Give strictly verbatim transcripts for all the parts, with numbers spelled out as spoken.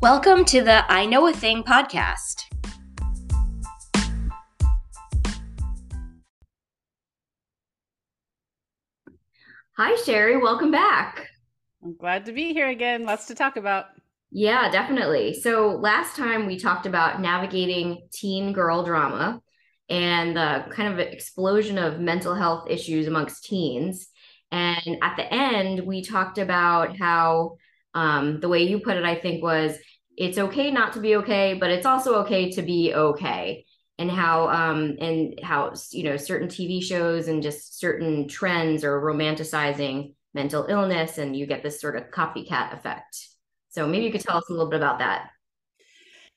Welcome to the I Know a Thing podcast. Hi, Sherry. Welcome back. I'm glad to be here again. Lots to talk about. Yeah, definitely. So last time we talked about navigating teen girl drama and the kind of explosion of mental health issues amongst teens. And at the end, we talked about how um, the way you put it, I think, was it's okay not to be okay, but it's also okay to be okay. And how um, and how, you know, certain T V shows and just certain trends are romanticizing mental illness, and you get this sort of copycat effect. So maybe you could tell us a little bit about that.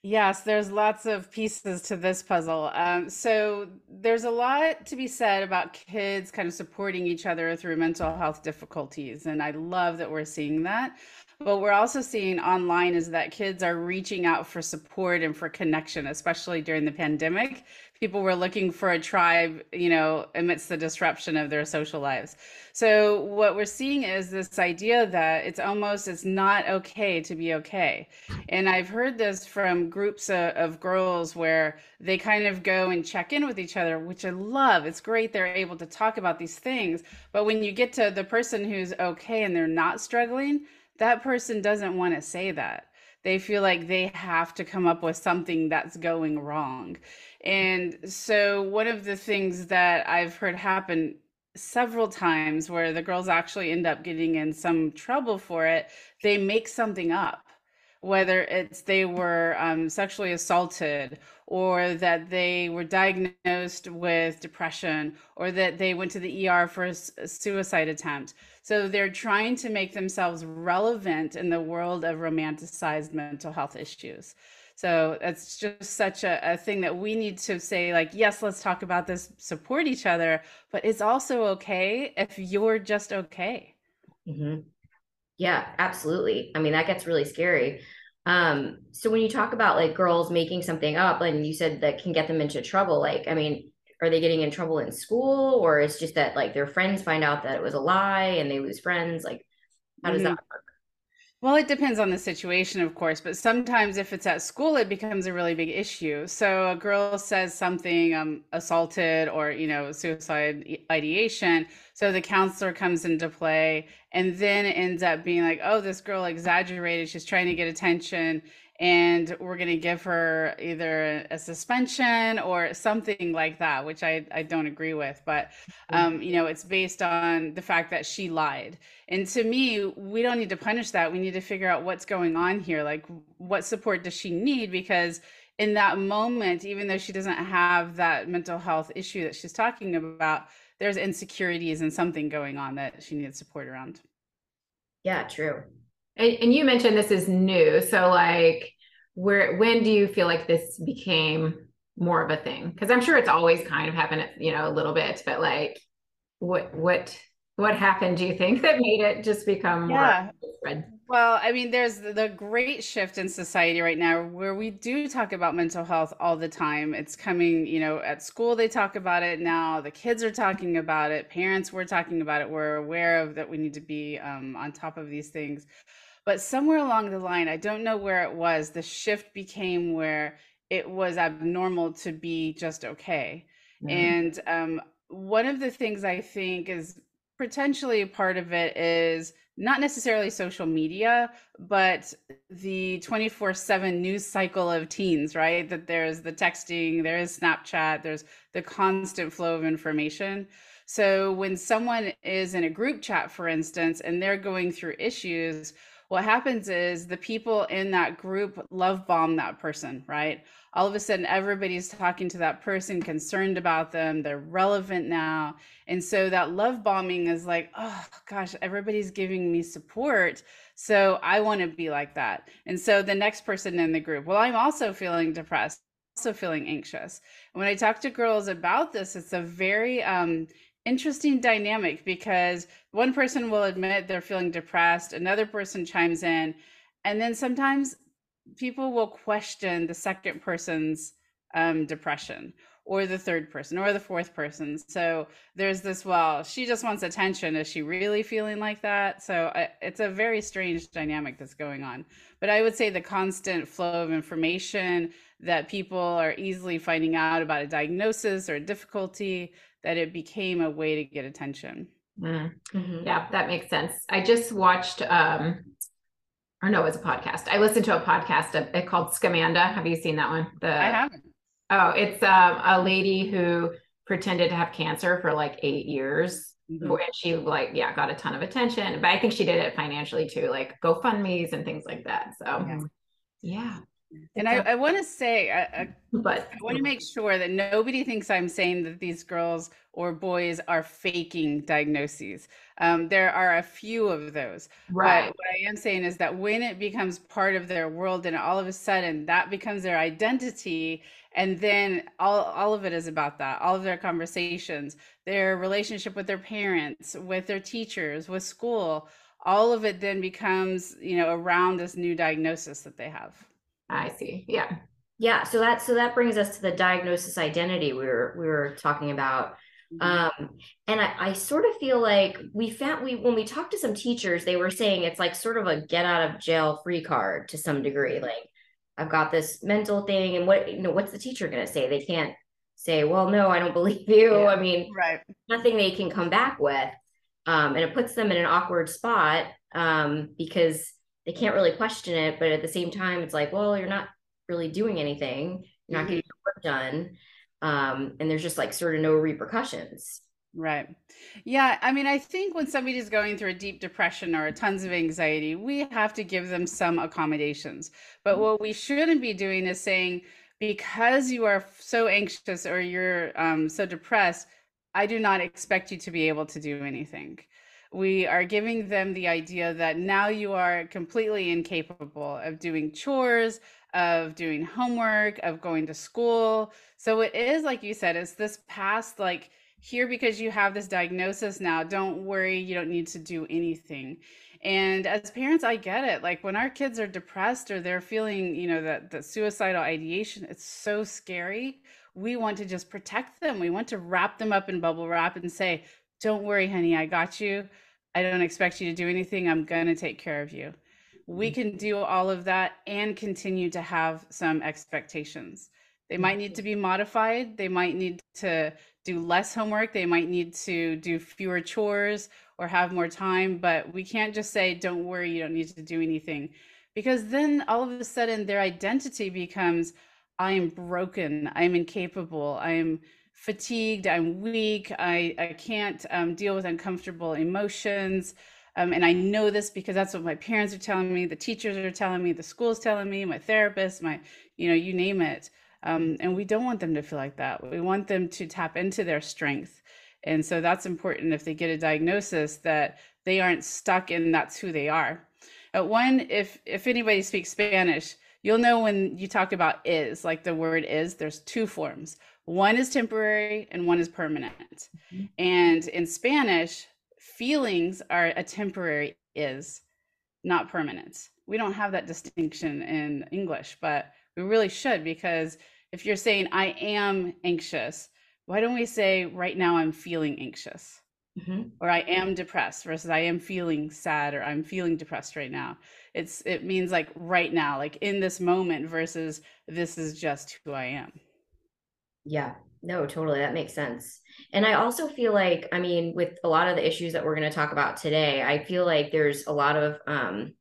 Yes, there's lots of pieces to this puzzle. Um, so there's a lot to be said about kids kind of supporting each other through mental health difficulties. And I love that we're seeing that. But we're also seeing online is that kids are reaching out for support and for connection, especially during the pandemic. People were looking for a tribe, you know, amidst the disruption of their social lives. So what we're seeing is this idea that it's almost, it's not okay to be okay. And I've heard this from groups of, of girls where they kind of go and check in with each other, which I love. It's great they're able to talk about these things. But when you get to the person who's okay and they're not struggling, that person doesn't want to say that. They feel like they have to come up with something that's going wrong. And so one of the things that I've heard happen several times where the girls actually end up getting in some trouble for it, they make something up, whether it's they were um, sexually assaulted, or that they were diagnosed with depression, or that they went to the E R for a suicide attempt. So they're trying to make themselves relevant in the world of romanticized mental health issues. So it's just such a, a thing that we need to say, like, yes, let's talk about this, support each other, but it's also okay if you're just okay. Mm-hmm. Yeah, absolutely. I mean, that gets really scary. Um, so when you talk about like girls making something up, and you said that can get them into trouble, like, I mean, are they getting in trouble in school, or it's just that like their friends find out that it was a lie and they lose friends? Like, how does mm-hmm. that work? Well, it depends on the situation, of course, but sometimes if it's at school, it becomes a really big issue. So a girl says something, um, assaulted or, you know, suicide ideation. So the counselor comes into play, and then it ends up being like, oh, this girl exaggerated. She's trying to get attention, and we're going to give her either a suspension or something like that, which I, I don't agree with. But, um, you know, it's based on the fact that she lied. And to me, we don't need to punish that. We need to figure out what's going on here. Like, what support does she need? Because in that moment, even though she doesn't have that mental health issue that she's talking about, there's insecurities and something going on that she needs support around. Yeah, true. And, and you mentioned this is new. So like, where, when do you feel like this became more of a thing? Cause I'm sure it's always kind of happened, you know, a little bit, but like what, what, what happened, do you think, that made it just become more yeah. spread? Well, I mean, there's the great shift in society right now where we do talk about mental health all the time. It's coming, you know, at school, they talk about it now. The kids are talking about it. Parents, we're talking about it. We're aware of that. We need to be um, on top of these things. But somewhere along the line, I don't know where it was, the shift became where it was abnormal to be just okay. Mm-hmm. And um, one of the things I think is potentially a part of it is not necessarily social media, but the twenty-four seven news cycle of teens, right? That there's the texting, there is Snapchat, there's the constant flow of information. So when someone is in a group chat, for instance, and they're going through issues, what happens is the people in that group love bomb that person, right? All of a sudden, everybody's talking to that person, concerned about them. They're relevant now. And so that love bombing is like, oh gosh, everybody's giving me support. So I want to be like that. And so the next person in the group, well, I'm also feeling depressed, also feeling anxious. And when I talk to girls about this, it's a very, um, interesting dynamic, because one person will admit they're feeling depressed, another person chimes in, and then sometimes people will question the second person's um, depression, or the third person or the fourth person. So there's this, well, she just wants attention. Is she really feeling like that? So I, it's a very strange dynamic that's going on. But I would say the constant flow of information that people are easily finding out about a diagnosis or a difficulty, that it became a way to get attention. Mm-hmm. Yeah, that makes sense. I just watched, um, or no, it was a podcast. I listened to a podcast called Scamanda. Have you seen that one? The, I haven't. Oh, it's um, a lady who pretended to have cancer for like eight years. Mm-hmm. And she like, yeah, got a ton of attention, but I think she did it financially too, like GoFundMe's and things like that. So yeah. yeah. And I, I want to say, I, I, but I want to make sure that nobody thinks I'm saying that these girls or boys are faking diagnoses. Um, there are a few of those. Right. But what I am saying is that when it becomes part of their world and all of a sudden that becomes their identity, and then all, all of it is about that, all of their conversations, their relationship with their parents, with their teachers, with school, all of it then becomes, you know, around this new diagnosis that they have. I see. Yeah. Yeah. So that, so that brings us to the diagnosis identity we were, we were talking about. Mm-hmm. Um, and I, I sort of feel like we found, we, when we talked to some teachers, they were saying it's like sort of a get out of jail free card to some degree. Like, I've got this mental thing, and what, you know, what's the teacher going to say? They can't say, well, no, I don't believe you. Yeah, I mean, right. Nothing they can come back with. Um, and it puts them in an awkward spot, um, because they can't really question it, but at the same time, it's like, well, you're not really doing anything. You're not mm-hmm. getting your work done. Um, and there's just like sort of no repercussions. Right. Yeah. I mean, I think when somebody's going through a deep depression or tons of anxiety, we have to give them some accommodations. But what we shouldn't be doing is saying, because you are so anxious or you're um, so depressed, I do not expect you to be able to do anything. We are giving them the idea that now you are completely incapable of doing chores, of doing homework, of going to school. So it is, like you said, it's this past, like, here, because you have this diagnosis now, don't worry, you don't need to do anything. And as parents, I get it. Like, when our kids are depressed or they're feeling, you know, that the suicidal ideation, it's so scary. We want to just protect them. We want to wrap them up in bubble wrap and say, don't worry, honey, I got you. I don't expect you to do anything. I'm going to take care of you. We can do all of that and continue to have some expectations. They might need to be modified. They might need to do less homework. They might need to do fewer chores or have more time, but we can't just say, don't worry, you don't need to do anything. Because then all of a sudden their identity becomes, I am broken, I'm incapable, I am fatigued, I'm weak, I, I can't um, deal with uncomfortable emotions. Um, and I know this because that's what my parents are telling me, the teachers are telling me, the school's telling me, my therapist, my, you know, you name it. Um, and we don't want them to feel like that. We want them to tap into their strength. And so that's important if they get a diagnosis, that they aren't stuck in that's who they are. Uh, one, if, if anybody speaks Spanish, you'll know when you talk about is, like the word is, there's two forms. One is temporary and one is permanent. Mm-hmm. And in Spanish, feelings are a temporary is, not permanent. We don't have that distinction in English, but we really should, because if you're saying I am anxious, why don't we say right now I'm feeling anxious? Mm-hmm. Or I am depressed versus I am feeling sad or I'm feeling depressed right now. It's, it means like right now, like in this moment versus this is just who I am. Yeah, no, totally. That makes sense. And I also feel like, I mean, with a lot of the issues that we're going to talk about today, I feel like there's a lot of, um,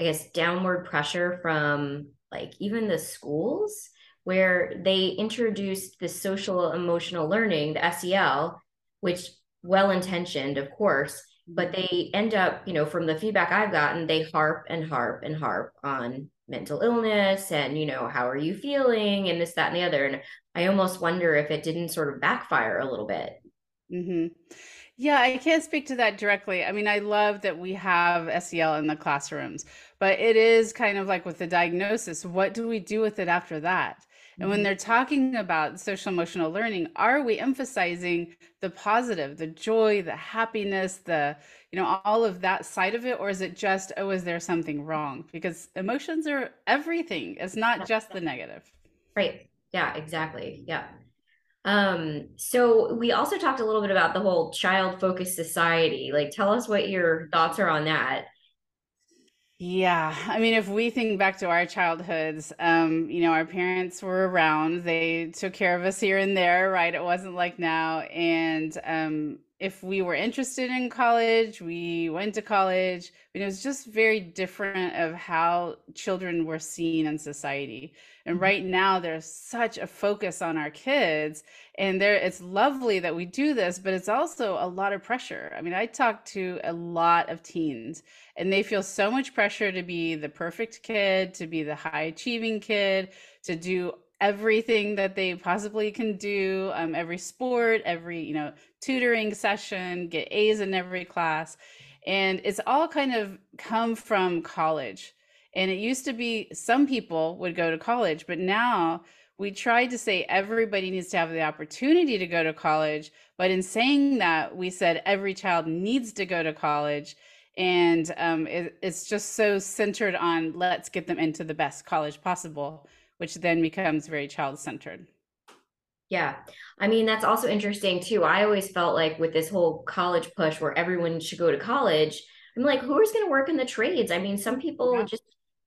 I guess, downward pressure from like even the schools, where they introduced the social emotional learning, the S E L, which well-intentioned, of course, but they end up, you know, from the feedback I've gotten, they harp and harp and harp on mental illness and, you know, how are you feeling and this, that, and the other. And I almost wonder if it didn't sort of backfire a little bit. Mm-hmm. Yeah, I can't speak to that directly. I mean, I love that we have S E L in the classrooms, but it is kind of like with the diagnosis, what do we do with it after that? And when they're talking about social emotional learning, are we emphasizing the positive, the joy, the happiness, the, you know, all of that side of it? Or is it just, oh, is there something wrong? Because emotions are everything. It's not just the negative. Right. Yeah, exactly. Yeah. Um, so we also talked a little bit about the whole child-focused society. Like, tell us what your thoughts are on that. Yeah. I mean, if we think back to our childhoods, um, you know, our parents were around, they took care of us here and there, right? It wasn't like now. And, um, if we were interested in college, we went to college, but it was just very different of how children were seen in society. And right now there's such a focus on our kids, and there, it's lovely that we do this, but it's also a lot of pressure. I mean, I talk to a lot of teens and they feel so much pressure to be the perfect kid, to be the high achieving kid, to do everything that they possibly can do, um, every sport, every, you know, tutoring session, get A's in every class. And it's all kind of come from college. And it used to be some people would go to college, but now we try to say everybody needs to have the opportunity to go to college. But in saying that, we said every child needs to go to college. And um, it, it's just so centered on let's get them into the best college possible, which then becomes very child-centered. Yeah. I mean, that's also interesting too. I always felt like with this whole college push where everyone should go to college, I'm like, who is going to work in the trades? I mean, some people yeah. just,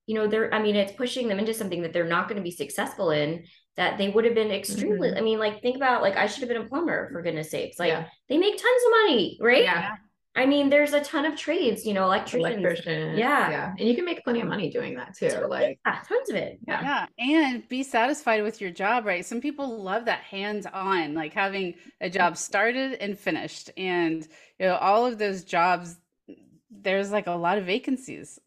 you know, they're, I mean, it's pushing them into something that they're not going to be successful in, that they would have been extremely, mm-hmm. I mean, like, think about, like, I should have been a plumber, for goodness sakes. Like yeah. they make tons of money, right? Yeah. I mean, there's a ton of trades, you know, electricians. Electrician, yeah. yeah. And you can make plenty of money doing that too. Like yeah, tons of it. Yeah. yeah. And be satisfied with your job, right? Some people love that hands-on, like having a job started and finished. And, you know, all of those jobs, there's like a lot of vacancies.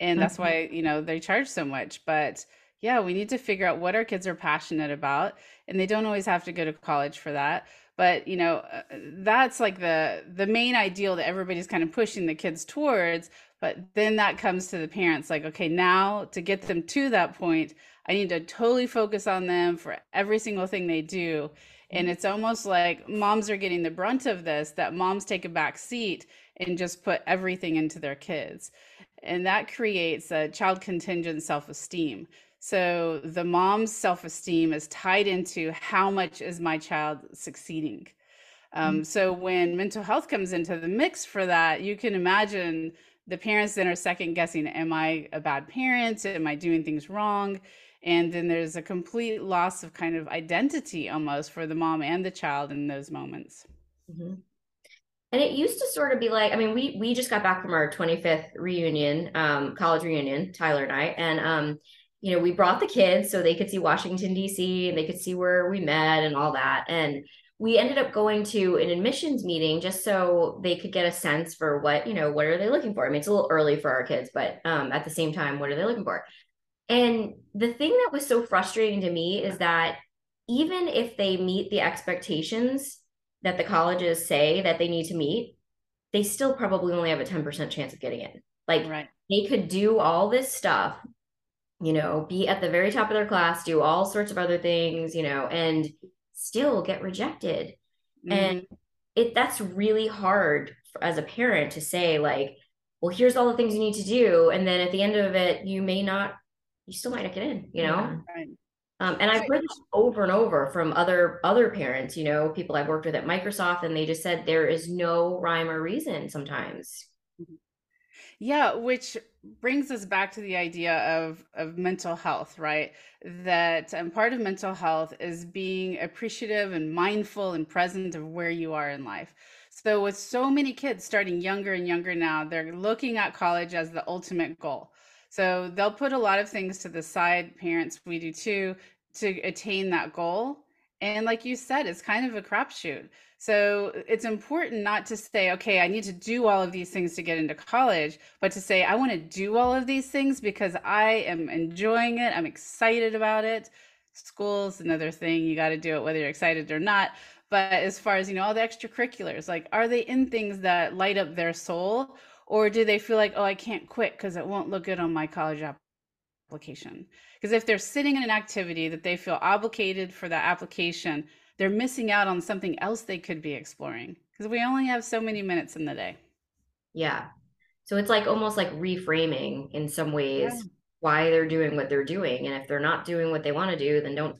And that's mm-hmm. why, you know, they charge so much. But yeah, we need to figure out what our kids are passionate about. And they don't always have to go to college for that. But, you know, that's like the the main ideal that everybody's kind of pushing the kids towards. But then that comes to the parents like, okay, now to get them to that point, I need to totally focus on them for every single thing they do. And it's almost like moms are getting the brunt of this, that moms take a back seat and just put everything into their kids. And that creates a child contingent self-esteem. So the mom's self-esteem is tied into how much is my child succeeding. Um, mm-hmm. So when mental health comes into the mix for that, you can imagine the parents then are second guessing, am I a bad parent? Am I doing things wrong? And then there's a complete loss of kind of identity almost for the mom and the child in those moments. Mm-hmm. And it used to sort of be like, I mean, we we just got back from our twenty-fifth reunion, um, college reunion, Tyler and I, and um, you know, we brought the kids so they could see Washington, D C, and they could see where we met and all that. And we ended up going to an admissions meeting just so they could get a sense for what, you know, what are they looking for? I mean, it's a little early for our kids, but um, at the same time, what are they looking for? And the thing that was so frustrating to me is that even if they meet the expectations that the colleges say that they need to meet, they still probably only have a ten percent chance of getting in. Like right. they could do all this stuff, you know, be at the very top of their class, do all sorts of other things, you know, and still get rejected. Mm-hmm. And it, that's really hard for, as a parent to say like, well, here's all the things you need to do. And then at the end of it, you may not, you still might not get in, you know? Yeah, right. Um, and I've heard this over and over from other, other parents, you know, people I've worked with at Microsoft, and they just said, there is no rhyme or reason sometimes. Mm-hmm. Yeah, which brings us back to the idea of, of mental health, right? That um, part of mental health is being appreciative and mindful and present of where you are in life. So with so many kids starting younger and younger now, they're looking at college as the ultimate goal. So they'll put a lot of things to the side, parents, we do too, to attain that goal. And like you said, it's kind of a crapshoot. So it's important not to say, okay, I need to do all of these things to get into college, but to say, I want to do all of these things because I am enjoying it. I'm excited about it. School's another thing. You got to do it whether you're excited or not. But as far as, you know, all the extracurriculars, like, are they in things that light up their soul? Or do they feel like, oh, I can't quit because it won't look good on my college application? application. Because if they're sitting in an activity that they feel obligated for that application, they're missing out on something else they could be exploring, because we only have so many minutes in the day. Yeah. So it's like almost like reframing in some ways yeah. why they're doing what they're doing. And if they're not doing what they want to do, then don't,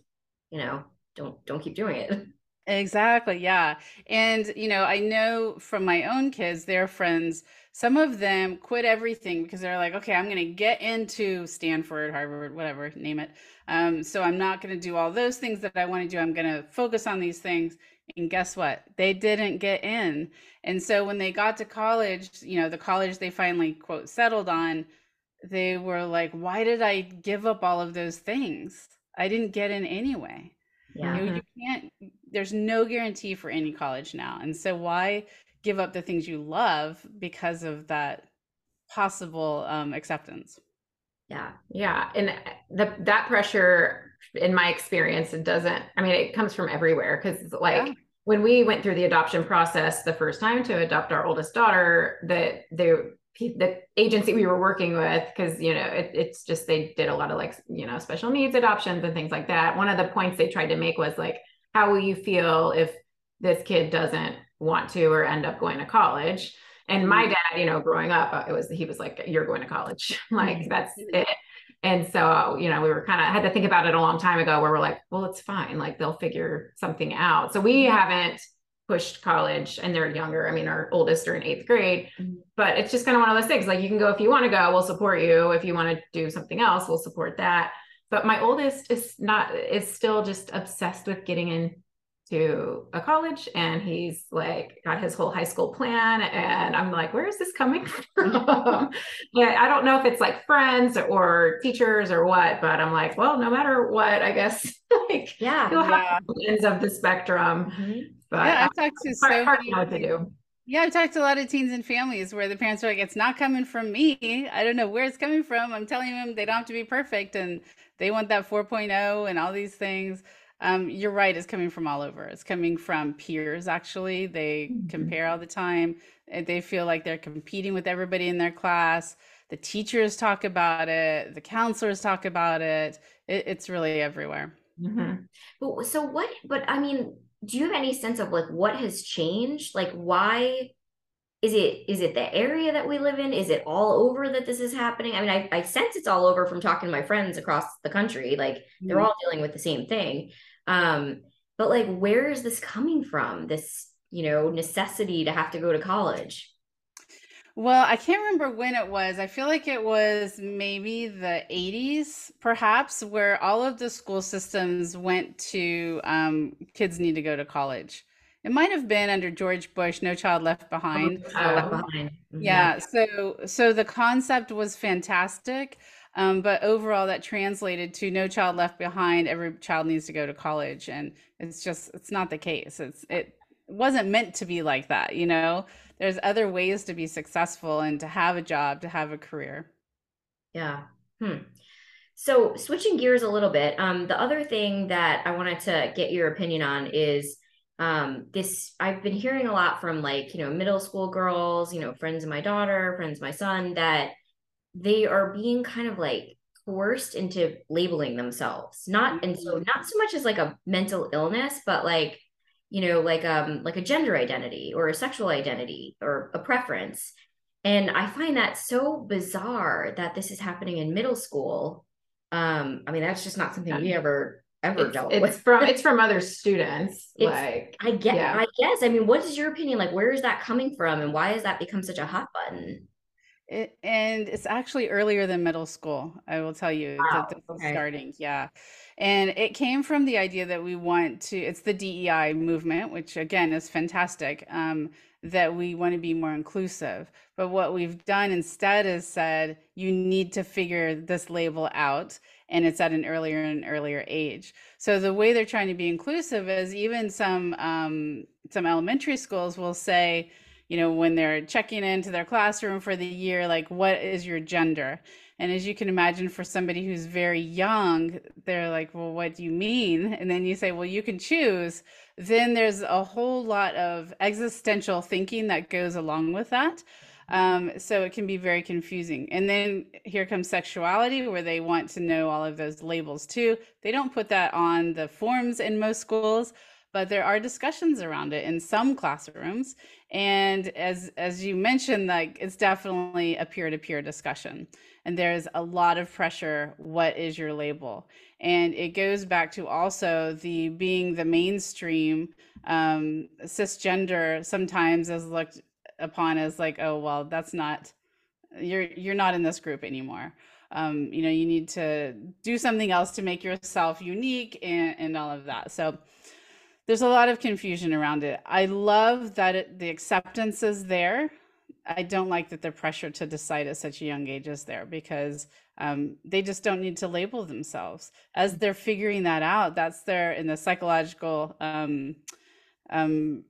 you know, don't, don't keep doing it. Exactly. Yeah. And, you know, I know from my own kids, their friends, some of them quit everything because they're like, okay, I'm going to get into Stanford, Harvard, whatever, name it. Um, so I'm not going to do all those things that I want to do. I'm going to focus on these things. And guess what? They didn't get in. And so when they got to college, you know, the college they finally, quote, settled on, they were like, why did I give up all of those things? I didn't get in anyway. Yeah. You know, you can't, there's no guarantee for any college now. And so why give up the things you love because of that possible um, acceptance? Yeah. Yeah. And the, that pressure, in my experience, it doesn't, I mean, it comes from everywhere. Cause like yeah. when we went through the adoption process, the first time to adopt our oldest daughter, the, the, the agency we were working with, cause you know, it, it's just, they did a lot of like, you know, special needs adoptions and things like that. One of the points they tried to make was like, how will you feel if this kid doesn't want to, or end up going to college? And my dad, you know, growing up, it was, he was like, you're going to college. Like, that's it. And so, you know, we were kind of had to think about it a long time ago where we're like, well, it's fine. Like they'll figure something out. So we haven't pushed college, and they're younger. I mean, our oldest are in eighth grade, but it's just kind of one of those things. Like you can go, if you want to go, we'll support you. If you want to do something else, we'll support that. But my oldest is not, is still just obsessed with getting in to a college, and he's like got his whole high school plan, and I'm like, where is this coming from? Yeah, I don't know if it's like friends or teachers or what, but I'm like, well, no matter what, I guess like yeah, you'll yeah. have ends of the spectrum. Mm-hmm. But yeah, I've talked to hard, so hard many, to do. Yeah, I've talked to a lot of teens and families where the parents are like, it's not coming from me. I don't know where it's coming from. I'm telling them they don't have to be perfect, and they want that four point oh and all these things. Um, you're right. It's coming from all over. It's coming from peers. Actually, they mm-hmm. compare all the time. They feel like they're competing with everybody in their class. The teachers talk about it. The counselors talk about it. it it's really everywhere. Mm-hmm. So what, but I mean, do you have any sense of like what has changed? Like why is it, is it the area that we live in? Is it all over that this is happening? I mean, I, I sense it's all over from talking to my friends across the country. Like mm-hmm. they're all dealing with the same thing. Um, but like, where is this coming from? This, you know, necessity to have to go to college? Well, I can't remember when it was. I feel like it was maybe the eighties, perhaps, where all of the school systems went to um, kids need to go to college. It might have been under George Bush, No Child Left Behind. Oh, Child Left Behind. Mm-hmm. Yeah. So, so the concept was fantastic. Um, but overall that translated to No Child Left Behind. Every child needs to go to college. And it's just, it's not the case. It's, it wasn't meant to be like that. You know, there's other ways to be successful and to have a job, to have a career. Yeah. Hmm. So switching gears a little bit, um, the other thing that I wanted to get your opinion on is, um, this, I've been hearing a lot from like, you know, middle school girls, you know, friends of my daughter, friends of my son, that they are being kind of like coerced into labeling themselves, not, and so not so much as like a mental illness, but like, you know, like, um, like a gender identity or a sexual identity or a preference. And I find that so bizarre that this is happening in middle school. Um, I mean, that's just not something we ever ever it's, dealt it's with. from it's from other students. It's, like I guess yeah. I guess. I mean, what is your opinion? Like, where is that coming from, and why has that become such a hot button? It, and it's actually earlier than middle school. I will tell you wow. that this okay. is starting. Yeah. And it came from the idea that we want to, it's the D E I movement, which again is fantastic, um, that we want to be more inclusive. But what we've done instead is said, you need to figure this label out. And it's at an earlier and earlier age. So the way they're trying to be inclusive is even some, um, some elementary schools will say, you know, when they're checking into their classroom for the year, like, what is your gender? And as you can imagine, for somebody who's very young, they're like, well, what do you mean? And then you say, well, you can choose. Then there's a whole lot of existential thinking that goes along with that. Um, so it can be very confusing. And then here comes sexuality, where they want to know all of those labels too. They don't put that on the forms in most schools, but there are discussions around it in some classrooms. And as, as you mentioned, like, it's definitely a peer-to-peer discussion. And there's a lot of pressure. What is your label? And it goes back to also the being the mainstream, um, cisgender sometimes is looked upon as like, oh, well, that's not, you're, you're not in this group anymore. Um, you know, you need to do something else to make yourself unique and, and all of that. So there's a lot of confusion around it. I love that it, the acceptance is there. I don't like that the pressure to decide at such a young age is there, because um, they just don't need to label themselves. As they're figuring that out, that's their, in the psychological um, um,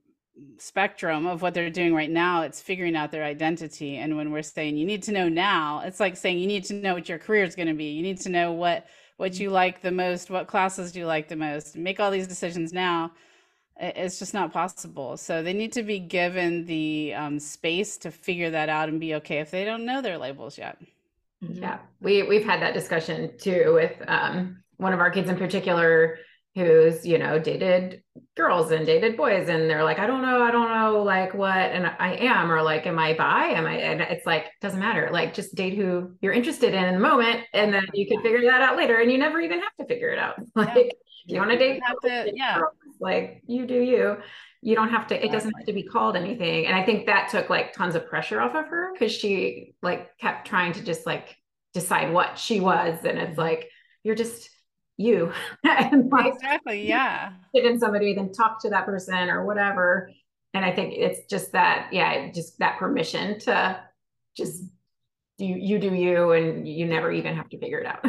spectrum of what they're doing right now, it's figuring out their identity. And when we're saying you need to know now, it's like saying you need to know what your career is going to be. You need to know what what you like the most, what classes you like the most, make all these decisions now. It's just not possible. So they need to be given the um, space to figure that out and be okay if they don't know their labels yet. Yeah, we, we've had that discussion too with um, one of our kids in particular, who's, you know, dated girls and dated boys. And they're like, I don't know, I don't know, like what, and I am, or like, am I bi? Am I, and it's like, doesn't matter. Like, just date who you're interested in in the moment. And then you can figure that out later. And you never even have to figure it out. Like, yeah. You want to date? To, yeah. Like, you do you, you don't have to, it doesn't have to be called anything. And I think that took like tons of pressure off of her, because she like kept trying to just like decide what she was. And it's like, you're just you. And like, exactly. Yeah. Sit in somebody, then talk to that person or whatever. And I think it's just that, yeah, just that permission to just you, you do you, and you never even have to figure it out.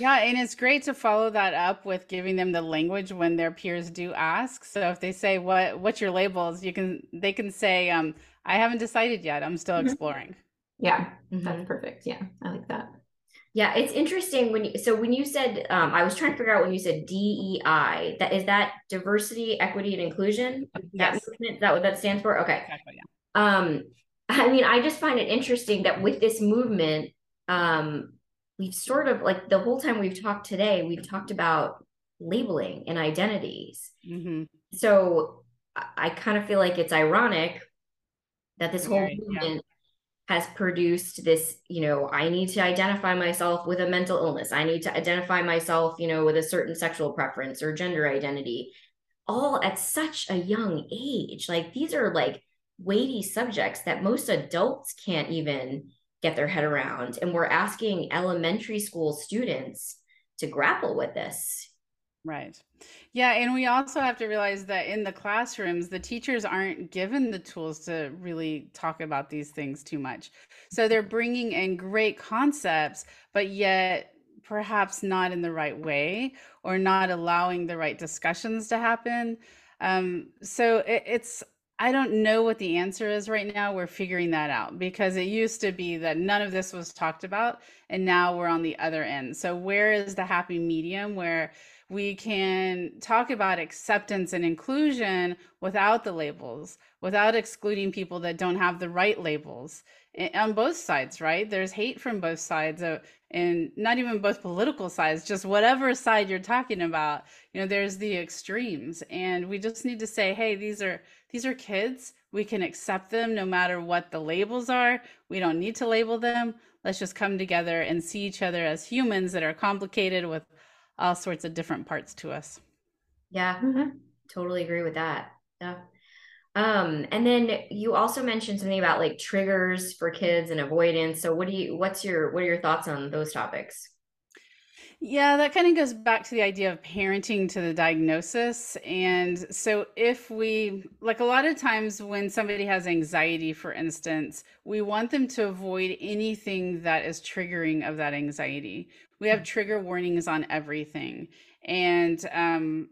Yeah. And it's great to follow that up with giving them the language when their peers do ask. So if they say, what, what's your labels? You can, they can say, um, I haven't decided yet. I'm still exploring. Yeah. Mm-hmm. That's perfect. Yeah. I like that. Yeah. It's interesting when you, so when you said, um, I was trying to figure out when you said D E I, that is that diversity, equity, and inclusion, yes. that, movement, that what that stands for? Okay. Exactly, yeah. Um, I mean, I just find it interesting that with this movement, um, we've sort of like the whole time we've talked today, we've talked about labeling and identities. Mm-hmm. So I kind of feel like it's ironic that this whole right, movement yeah. has produced this, you know, I need to identify myself with a mental illness. I need to identify myself, you know, with a certain sexual preference or gender identity, all at such a young age. Like, these are like weighty subjects that most adults can't even get their head around. And we're asking elementary school students to grapple with this. Right. Yeah. And we also have to realize that in the classrooms, the teachers aren't given the tools to really talk about these things too much. So they're bringing in great concepts, but yet perhaps not in the right way, or not allowing the right discussions to happen. Um, so it, it's, I don't know what the answer is right now. We're figuring that out, because it used to be that none of this was talked about, and now we're on the other end. So where is the happy medium where we can talk about acceptance and inclusion without the labels, without excluding people that don't have the right labels on both sides, right? There's hate from both sides of, and not even both political sides, just whatever side you're talking about, you know, there's the extremes. And we just need to say, hey, these are, these are kids. We can accept them no matter what the labels are. We don't need to label them. Let's just come together and see each other as humans that are complicated with all sorts of different parts to us. Yeah, mm-hmm. Totally agree with that. Yeah. Um, and then you also mentioned something about like triggers for kids and avoidance. So what do you, what's your, what are your thoughts on those topics? Yeah, that kind of goes back to the idea of parenting to the diagnosis. And so if we, like a lot of times when somebody has anxiety, for instance, we want them to avoid anything that is triggering of that anxiety. We have trigger warnings on everything. And, um,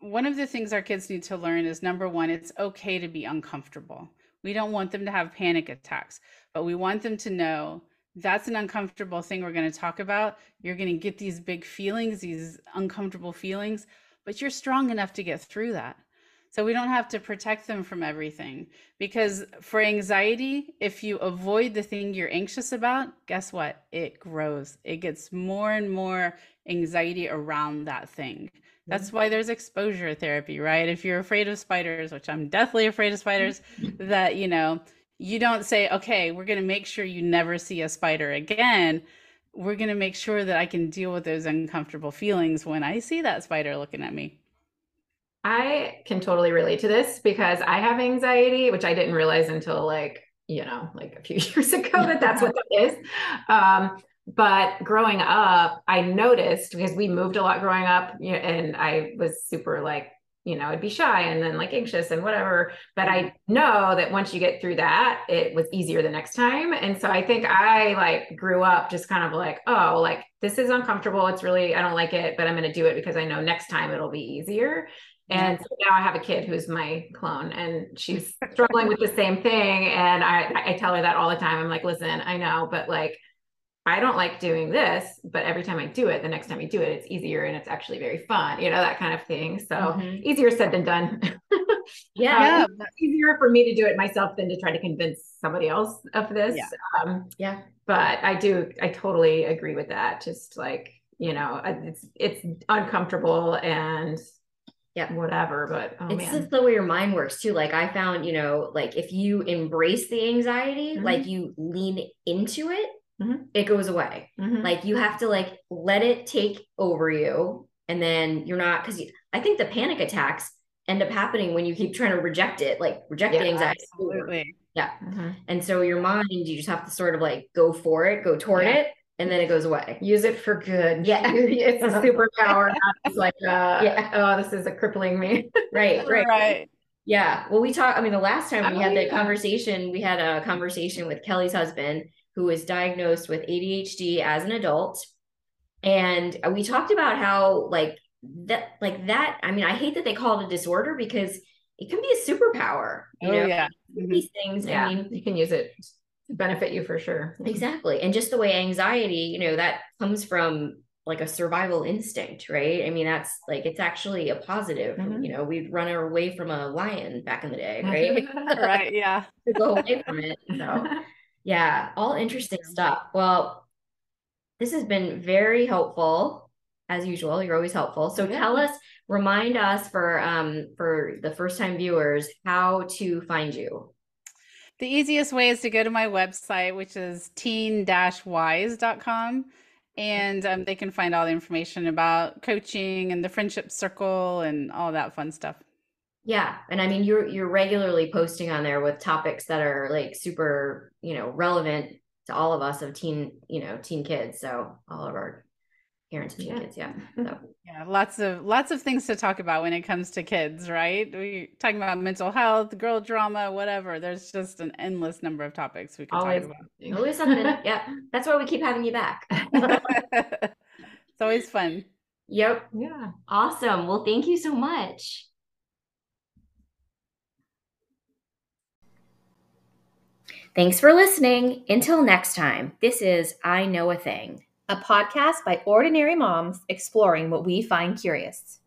one of the things our kids need to learn is, number one, it's okay to be uncomfortable. We don't want them to have panic attacks, but we want them to know that's an uncomfortable thing we're going to talk about. You're going to get these big feelings, these uncomfortable feelings, but you're strong enough to get through that. So we don't have to protect them from everything, because for anxiety, if you avoid the thing you're anxious about, guess what? It grows. It gets more and more anxiety around that thing. That's why there's exposure therapy, right? If you're afraid of spiders, which I'm deathly afraid of spiders, that, you know, you don't say, okay, we're going to make sure you never see a spider again. We're going to make sure that I can deal with those uncomfortable feelings when I see that spider looking at me. I can totally relate to this because I have anxiety, which I didn't realize until like, you know, like a few years ago that that's what it is. Um, But growing up, I noticed because we moved a lot growing up, you know, and I was super like, you know, I'd be shy and then like anxious and whatever. But I know that once you get through that, it was easier the next time. And so I think I like grew up just kind of like, oh, like this is uncomfortable. It's really, I don't like it, but I'm going to do it because I know next time it'll be easier. And so now I have a kid who's my clone and she's struggling with the same thing. And I, I tell her that all the time. I'm like, listen, I know, but like, I don't like doing this, but every time I do it, the next time I do it, it's easier and it's actually very fun, you know, that kind of thing. So mm-hmm. easier said than done. yeah. Um, it's easier for me to do it myself than to try to convince somebody else of this. Yeah. Um, yeah. But I do, I totally agree with that. Just like, you know, it's, it's uncomfortable and yeah, whatever, but oh, it's just the way your mind works too. Like I found, you know, like if you embrace the anxiety, mm-hmm. like you lean into it, mm-hmm. it goes away. Mm-hmm. Like you have to like, let it take over you. And then you're not, cause you, I think the panic attacks end up happening when you keep trying to reject it, like reject yeah, the anxiety. Absolutely. Yeah. Mm-hmm. And so your mind, you just have to sort of like, go for it, go toward yeah. it. And then it goes away. Use it for good. Yeah. It's a superpower. It's like, uh, yeah. oh, this is a crippling me. right. Right. Right. Yeah. Well, we talked, I mean, the last time we oh, had that yeah. conversation, we had a conversation with Kelly's husband who was diagnosed with A D H D as an adult. And we talked about how like that, like that, I mean, I hate that they call it a disorder because it can be a superpower. You oh, know, yeah. these things, yeah. I mean, you can use it to benefit you for sure. Exactly. And just the way anxiety, you know, that comes from like a survival instinct, right? I mean, that's like, it's actually a positive, mm-hmm. you know, we'd run away from a lion back in the day, right? right. Yeah. Go away from it. So. Yeah. All interesting stuff. Well, this has been very helpful as usual. You're always helpful. So yeah. tell us, remind us for, um, for the first time viewers, how to find you. The easiest way is to go to my website, which is teen dash wise dot com. And um, they can find all the information about coaching and the friendship circle and all that fun stuff. Yeah. And I mean, you're, you're regularly posting on there with topics that are like super, you know, relevant to all of us of teen, you know, teen kids. So all of our parents and teen yeah. kids. Yeah. So. Yeah. Lots of, lots of things to talk about when it comes to kids, right? We're talking about mental health, girl drama, whatever. There's just an endless number of topics we can always, talk about. Always something. Yeah. That's why we keep having you back. It's always fun. Yep. Yeah. Awesome. Well, thank you so much. Thanks for listening. Until next time, this is I Know a Thing, a podcast by ordinary moms exploring what we find curious.